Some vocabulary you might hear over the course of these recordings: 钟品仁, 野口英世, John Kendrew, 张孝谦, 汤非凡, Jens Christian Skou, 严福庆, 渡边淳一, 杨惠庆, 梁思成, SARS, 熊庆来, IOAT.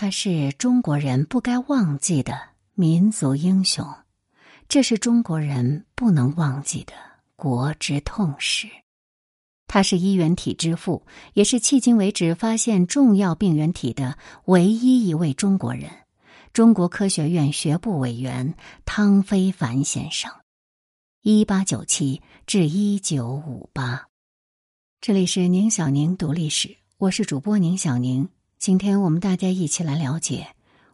他是中国人不该忘记的民族英雄，这是中国人不能忘记的国之痛史。他是衣原体之父，也是迄今为止发现重要病原体的唯一一位中国人，中国科学院学部委员汤非凡先生，1897至1958。这里是宁小宁读历史，我是主播宁小宁。今天我们大家一起来了解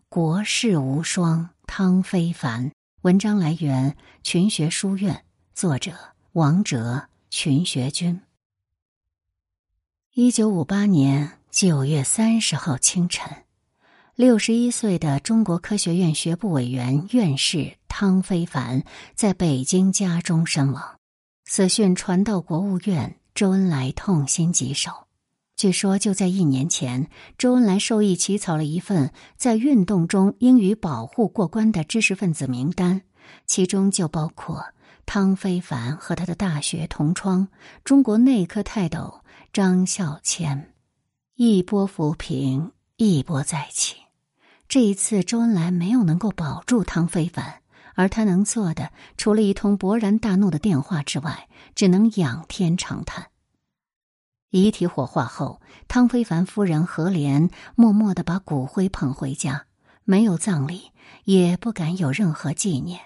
国士无双汤非凡，文章来源群学书院，作者王哲、群学军。1958年9月30号清晨，61岁的中国科学院学部委员院士汤非凡在北京家中身亡，死讯传到国务院，周恩来痛心疾首。据说就在一年前，周恩来授意起草了一份在运动中应予保护过关的知识分子名单，其中就包括汤非凡和他的大学同窗中国内科泰斗张孝谦。一波浮萍，一波再起，这一次周恩来没有能够保住汤非凡，而他能做的除了一通勃然大怒的电话之外，只能仰天长叹。遗体火化后，汤非凡夫人何莲默默地把骨灰捧回家，没有葬礼，也不敢有任何纪念。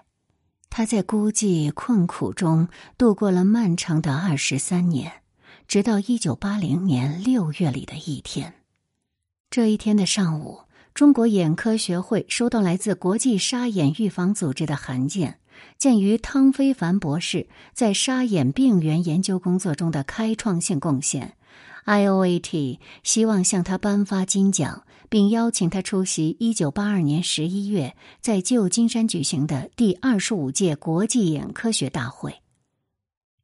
他在孤寂困苦中度过了漫长的23年，直到1980年6月里的一天。这一天的上午，中国眼科学会收到来自国际沙眼预防组织的函件，鉴于汤非凡博士在沙眼病原研究工作中的开创性贡献， IOAT 希望向他颁发金奖，并邀请他出席1982年11月在旧金山举行的第25届国际眼科学大会。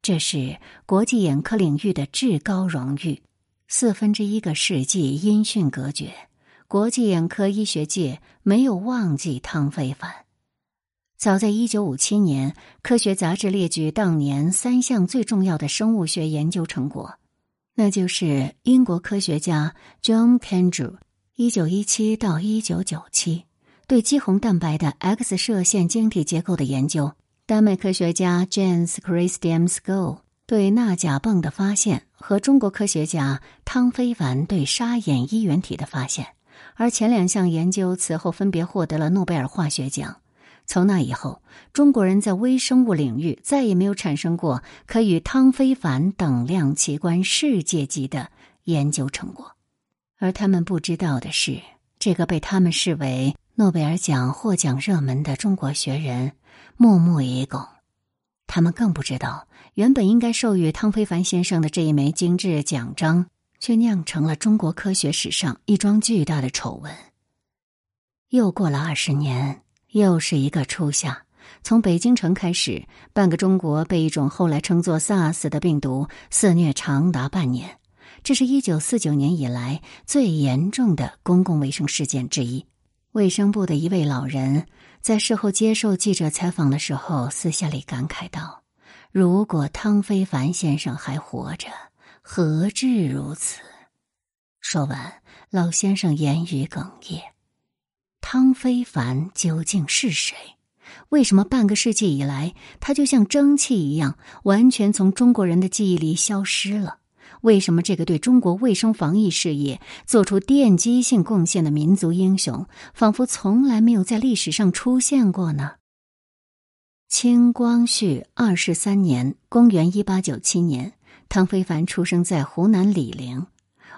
这是国际眼科领域的至高荣誉，1/4个世纪音讯隔绝，国际眼科医学界没有忘记汤非凡。早在1957年，科学杂志列举当年3项最重要的生物学研究成果，那就是英国科学家 John Kendrew 1917到1997对肌红蛋白的 X 射线晶体结构的研究，丹麦科学家 Jens Christian Skou 对钠钾泵的发现，和中国科学家汤非凡对沙眼衣原体的发现，而前2项研究此后分别获得了诺贝尔化学奖。从那以后，中国人在微生物领域再也没有产生过可与汤非凡等量齐观世界级的研究成果。而他们不知道的是，这个被他们视为诺贝尔奖获奖热门的中国学人默默以拱。他们更不知道，原本应该授予汤非凡先生的这一枚精致奖章，却酿成了中国科学史上一桩巨大的丑闻。又过了20年，又是一个初夏，从北京城开始，半个中国被一种后来称作 SARS 的病毒肆虐长达半年。这是1949年以来最严重的公共卫生事件之一。卫生部的一位老人在事后接受记者采访的时候，私下里感慨道：如果汤非凡先生还活着，何至如此？说完，老先生言语哽咽。汤非凡究竟是谁？为什么半个世纪以来，他就像蒸汽一样，完全从中国人的记忆里消失了？为什么这个对中国卫生防疫事业做出奠基性贡献的民族英雄，仿佛从来没有在历史上出现过呢？清光绪23年，公元1897年，汤非凡出生在湖南醴陵。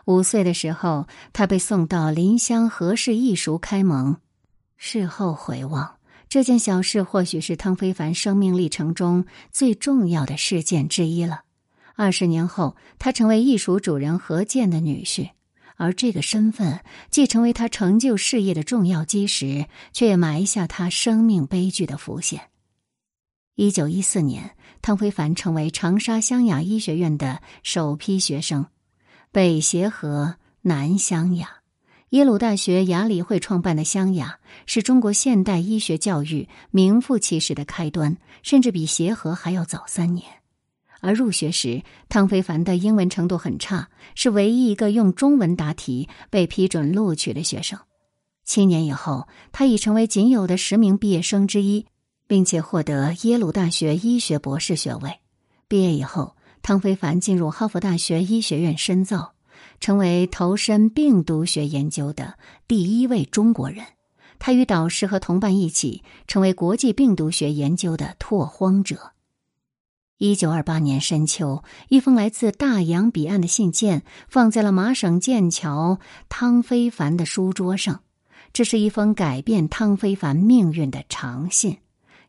5岁的时候，他被送到临湘何氏义塾开蒙。事后回望，这件小事或许是汤非凡生命历程中最重要的事件之一了。20年后，他成为义塾主人何健的女婿，而这个身份既成为他成就事业的重要基石，却也埋下他生命悲剧的伏线。1914年，汤非凡成为长沙湘雅医学院的首批学生，北协和，南湘雅。耶鲁大学雅理会创办的湘雅是中国现代医学教育名副其实的开端，甚至比协和还要早3年。而入学时，汤非凡的英文程度很差，是唯一一个用中文答题被批准录取的学生。7年以后，他已成为仅有的10名毕业生之一，并且获得耶鲁大学医学博士学位。毕业以后，汤非凡进入哈佛大学医学院深造，成为投身病毒学研究的第1位中国人。他与导师和同伴一起成为国际病毒学研究的拓荒者。1928年深秋，一封来自大洋彼岸的信件放在了麻省剑桥汤非凡的书桌上。这是一封改变汤非凡命运的长信。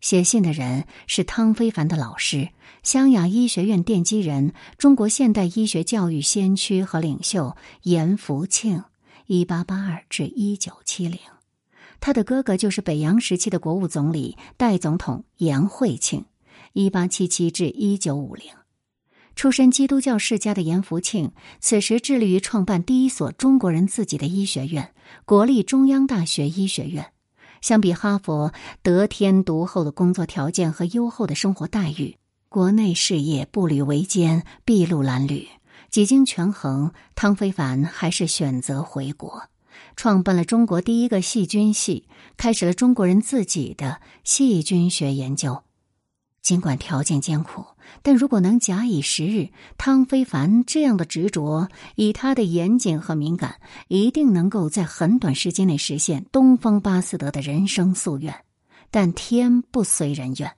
写信的人是汤非凡的老师，湘雅医学院奠基人、中国现代医学教育先驱和领袖严福庆 （1882-1970）。他的哥哥就是北洋时期的国务总理、代总统杨惠庆 （1877-1950）。出身基督教世家的严福庆，此时致力于创办第一所中国人自己的医学院——国立中央大学医学院。相比哈佛得天独厚的工作条件和优厚的生活待遇，国内事业步履维艰，筚路蓝缕。几经权衡，汤非凡还是选择回国，创办了中国第一个细菌系，开始了中国人自己的细菌学研究。尽管条件艰苦，但如果能假以时日，汤非凡这样的执着，以他的严谨和敏感，一定能够在很短时间内实现东方巴斯德的人生夙愿。但天不随人愿。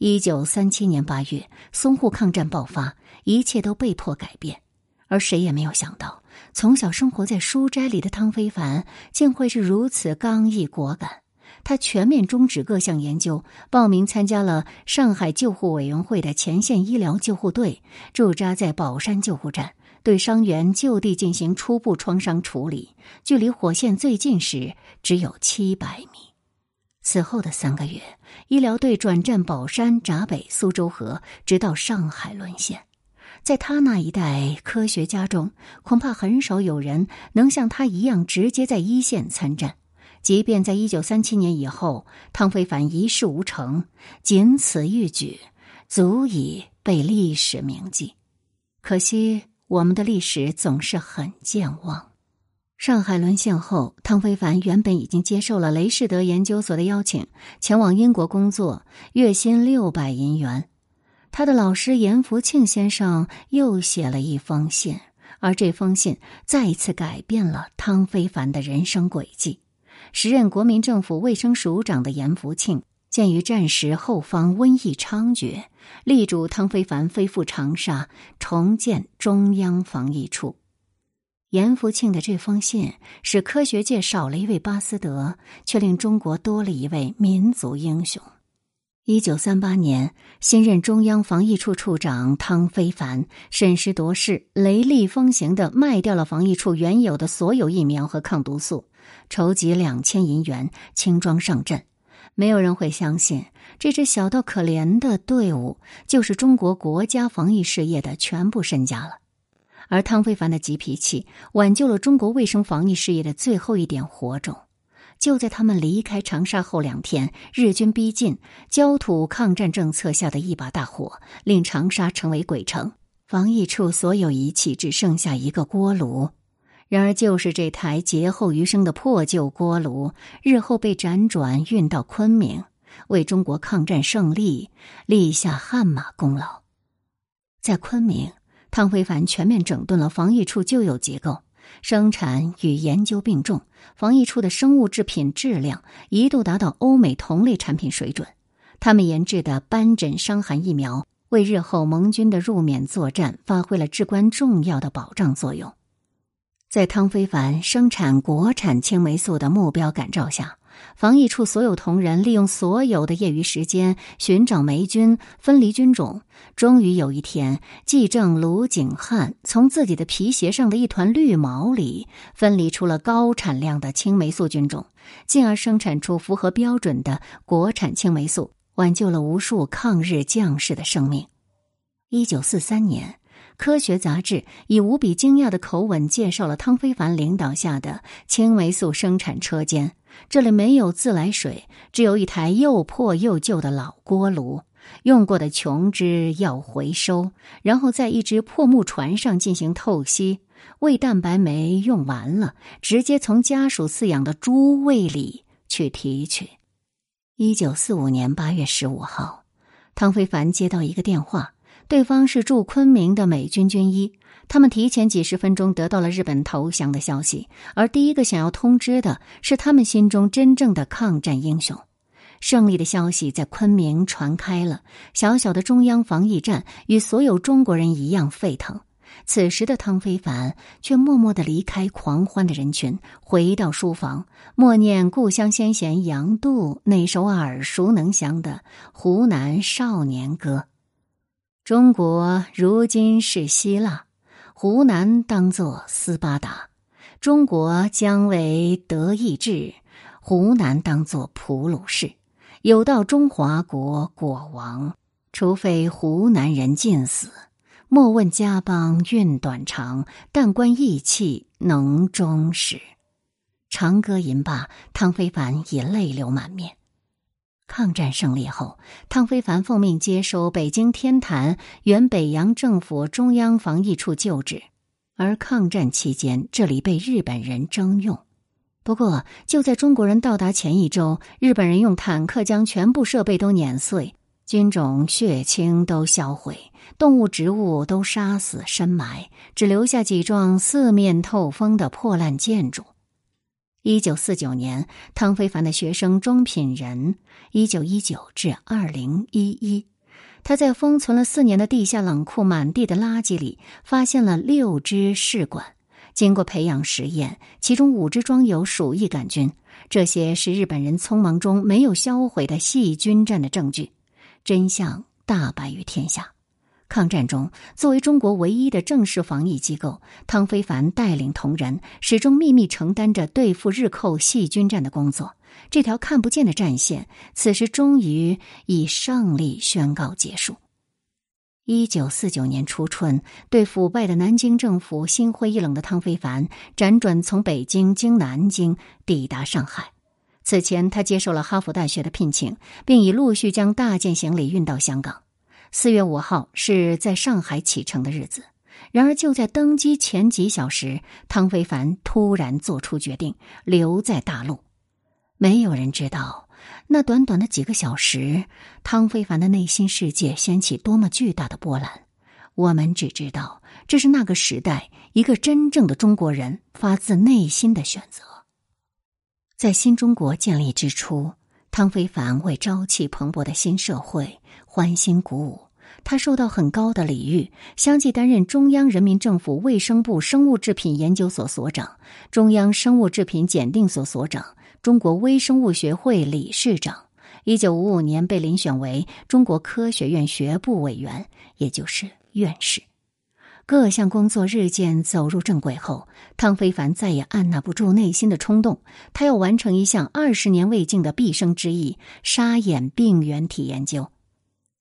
1937年8月，淞沪抗战爆发，一切都被迫改变。而谁也没有想到，从小生活在书斋里的汤非凡，竟会是如此刚毅果敢。他全面终止各项研究，报名参加了上海救护委员会的前线医疗救护队，驻扎在宝山救护站，对伤员就地进行初步创伤处理，距离火线最近时只有700米。此后的3个月，医疗队转战宝山、闸北、苏州河，直到上海沦陷。在他那一代科学家中，恐怕很少有人能像他一样直接在一线参战。即便在1937年以后，汤非凡一事无成，仅此一举足以被历史铭记。可惜我们的历史总是很健忘。上海沦陷后，汤非凡原本已经接受了雷士德研究所的邀请，前往英国工作，月薪600银元。他的老师严福庆先生又写了一封信，而这封信再一次改变了汤非凡的人生轨迹。时任国民政府卫生署长的严福庆，鉴于战时后方瘟疫猖獗，力主汤非凡飞赴长沙，重建中央防疫处。严福庆的这封信使科学界少了一位巴斯德，却令中国多了一位民族英雄。1938年，新任中央防疫处处长汤非凡审时度势，雷厉风行地卖掉了防疫处原有的所有疫苗和抗毒素，筹集2000银元，轻装上阵。没有人会相信，这支小到可怜的队伍就是中国国家防疫事业的全部身家了。而汤非凡的急脾气挽救了中国卫生防疫事业的最后一点火种。就在他们离开长沙后2天，日军逼近，焦土抗战政策下的一把大火令长沙成为鬼城，防疫处所有仪器只剩下一个锅炉。然而就是这台劫后余生的破旧锅炉，日后被辗转运到昆明，为中国抗战胜利立下汗马功劳。在昆明，汤非凡全面整顿了防疫处旧有结构，生产与研究并重，防疫处的生物制品质量一度达到欧美同类产品水准。他们研制的斑疹伤寒疫苗为日后盟军的入缅作战发挥了至关重要的保障作用。在汤非凡生产国产青霉素的目标感召下，防疫处所有同仁利用所有的业余时间寻找霉菌，分离菌种。终于有一天，技正卢景汉从自己的皮鞋上的一团绿毛里分离出了高产量的青霉素菌种，进而生产出符合标准的国产青霉素，挽救了无数抗日将士的生命。1943年，科学杂志以无比惊讶的口吻介绍了汤非凡领导下的青霉素生产车间。这里没有自来水，只有一台又破又旧的老锅炉，用过的琼脂要回收，然后在一只破木船上进行透析。胃蛋白酶用完了，直接从家属饲养的猪胃里去提取。1945年8月15号，汤非凡接到一个电话，对方是驻昆明的美军军医。他们提前几十分钟得到了日本投降的消息，而第一个想要通知的是他们心中真正的抗战英雄。胜利的消息在昆明传开了，小小的中央防疫站与所有中国人一样沸腾。此时的汤非凡却默默地离开狂欢的人群，回到书房，默念故乡先贤杨度那首耳熟能详的《湖南少年歌》。中国如今是希腊，湖南当作斯巴达，中国将为德意志，湖南当作普鲁士，有道中华国国亡，除非湖南人尽死，莫问家邦运短长，但观义气能终始。长歌吟罢，汤非凡也泪流满面。抗战胜利后，汤非凡奉命接收北京天坛原北洋政府中央防疫处旧址，而抗战期间这里被日本人征用。不过就在中国人到达前一周，日本人用坦克将全部设备都碾碎，军种血清都销毁，动物植物都杀死深埋，只留下几幢四面透风的破烂建筑。1949年，汤非凡的学生钟品仁 1919 至2011，他在封存了4年的地下冷库满地的垃圾里发现了6只试管，经过培养实验，其中5只装有鼠疫杆菌，这些是日本人匆忙中没有销毁的细菌战的证据。真相大白于天下。抗战中，作为中国唯一的正式防疫机构，汤非凡带领同仁始终秘密承担着对付日寇细菌战的工作。这条看不见的战线，此时终于以胜利宣告结束。1949年初春，对腐败的南京政府心灰意冷的汤非凡，辗转从北京经南京抵达上海。此前，他接受了哈佛大学的聘请，并已陆续将大件行李运到香港。4月5号是在上海启程的日子，然而就在登机前几小时，汤非凡突然做出决定，留在大陆。没有人知道，那短短的几个小时，汤非凡的内心世界掀起多么巨大的波澜。我们只知道，这是那个时代一个真正的中国人发自内心的选择。在新中国建立之初，汤非凡为朝气蓬勃的新社会欢欣鼓舞，他受到很高的礼遇，相继担任中央人民政府卫生部生物制品研究所所长、中央生物制品检定所所长、中国微生物学会理事长。1955年被遴选为中国科学院学部委员，也就是院士。各项工作日渐走入正轨后，汤非凡再也按捺不住内心的冲动，他要完成一项20年未尽的毕生之役——沙眼病原体研究。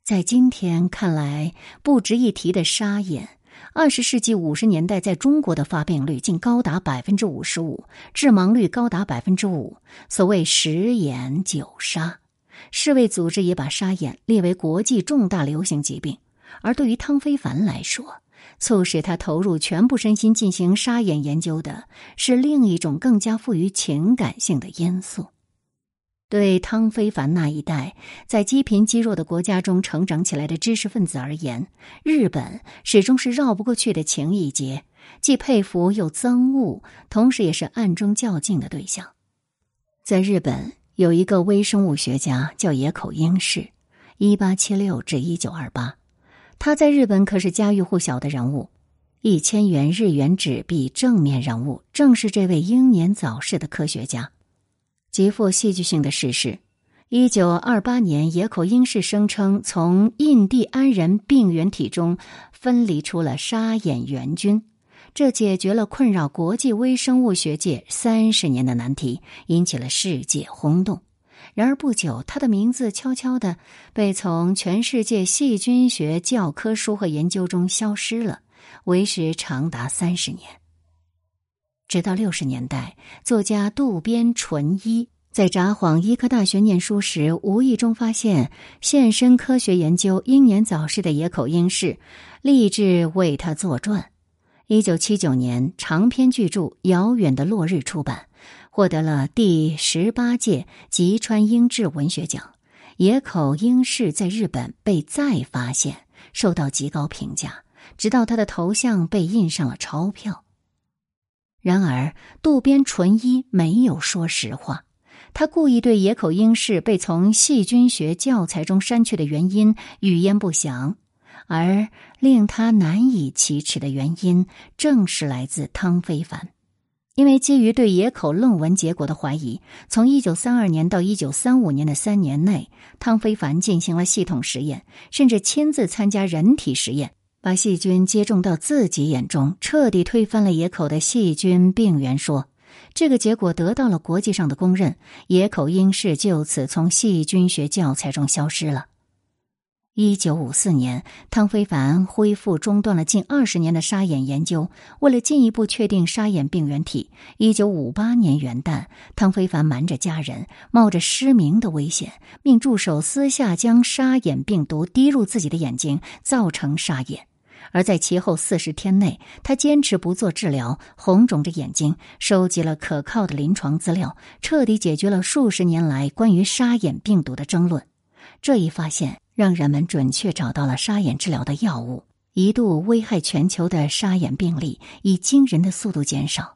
在今天看来不值一提的沙眼，20世纪50年代在中国的发病率竟高达 55%， 致盲率高达 5%， 所谓10眼9沙。世卫组织也把沙眼列为国际重大流行疾病，而对于汤非凡来说，促使他投入全部身心进行沙眼研究的是另一种更加富于情感性的因素。对汤非凡那一代在积贫积弱的国家中成长起来的知识分子而言，日本始终是绕不过去的情谊结，既佩服又憎恶，同时也是暗中较劲的对象。在日本有一个微生物学家叫野口英世 1876 至1928，他在日本可是家喻户晓的人物，1000元日元纸币正面人物正是这位英年早逝的科学家。极富戏剧性的事实，1928年野口英世声称从印第安人病原体中分离出了沙眼原菌，这解决了困扰国际微生物学界30年的难题，引起了世界轰动。然而不久，他的名字悄悄地被从全世界细菌学教科书和研究中消失了，为时长达30年。直到60年代，作家渡边淳一在札幌医科大学念书时，无意中发现现身科学研究英年早逝的野口英世，立志为他作传。1979年，长篇巨著《遥远的落日》出版，获得了第18届吉川英治文学奖。野口英世在日本被再发现，受到极高评价，直到他的头像被印上了钞票。然而，渡边淳一没有说实话。他故意对野口英世被从细菌学教材中删去的原因语焉不详，而令他难以启齿的原因正是来自汤非凡。因为基于对野口论文结果的怀疑，从1932年到1935年的3年内，汤非凡进行了系统实验，甚至亲自参加人体实验，把细菌接种到自己眼中，彻底推翻了野口的细菌病原说。这个结果得到了国际上的公认，野口英世就此从细菌学教材中消失了。1954年，汤非凡恢复中断了近20年的沙眼研究，为了进一步确定沙眼病原体，1958年元旦，汤非凡瞒着家人，冒着失明的危险，命助手私下将沙眼病毒滴入自己的眼睛，造成沙眼。而在其后40天内，他坚持不做治疗，红肿着眼睛，收集了可靠的临床资料，彻底解决了数十年来关于沙眼病毒的争论。这一发现让人们准确找到了沙眼治疗的药物，一度危害全球的沙眼病例以惊人的速度减少。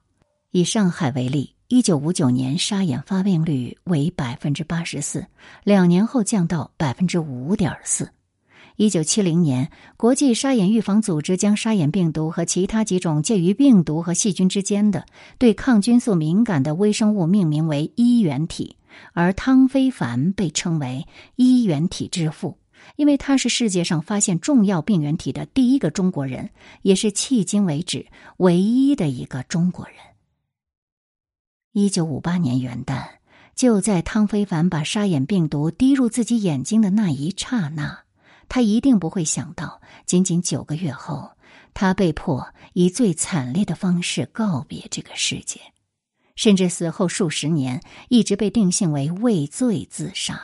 以上海为例，1959年沙眼发病率为 84%， 2年后降到 5.4%。1970年，国际沙眼预防组织将沙眼病毒和其他几种介于病毒和细菌之间的对抗菌素敏感的微生物命名为衣原体，而汤非凡被称为衣原体之父，因为他是世界上发现重要病原体的第一个中国人，也是迄今为止唯一的一个中国人。1958年元旦，就在汤非凡把沙眼病毒滴入自己眼睛的那一刹那，他一定不会想到，仅仅9个月后，他被迫以最惨烈的方式告别这个世界，甚至死后数十年一直被定性为畏罪自杀。《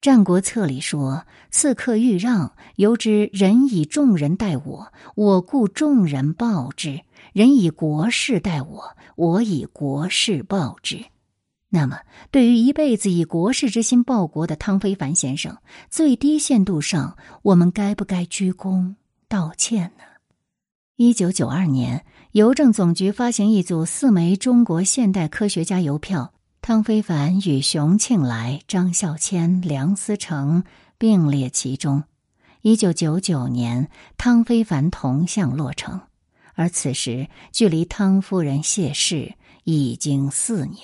战国策》里说，刺客欲让，由之人以众人待我，我故众人报之；人以国事待我，我以国事报之。那么，对于一辈子以国事之心报国的汤非凡先生，最低限度上，我们该不该鞠躬道歉呢？1992年，邮政总局发行一组4枚中国现代科学家邮票，汤非凡与熊庆来、张孝谦、梁思成并列其中。1999年，汤非凡铜像落成，而此时距离汤夫人谢世已经4年。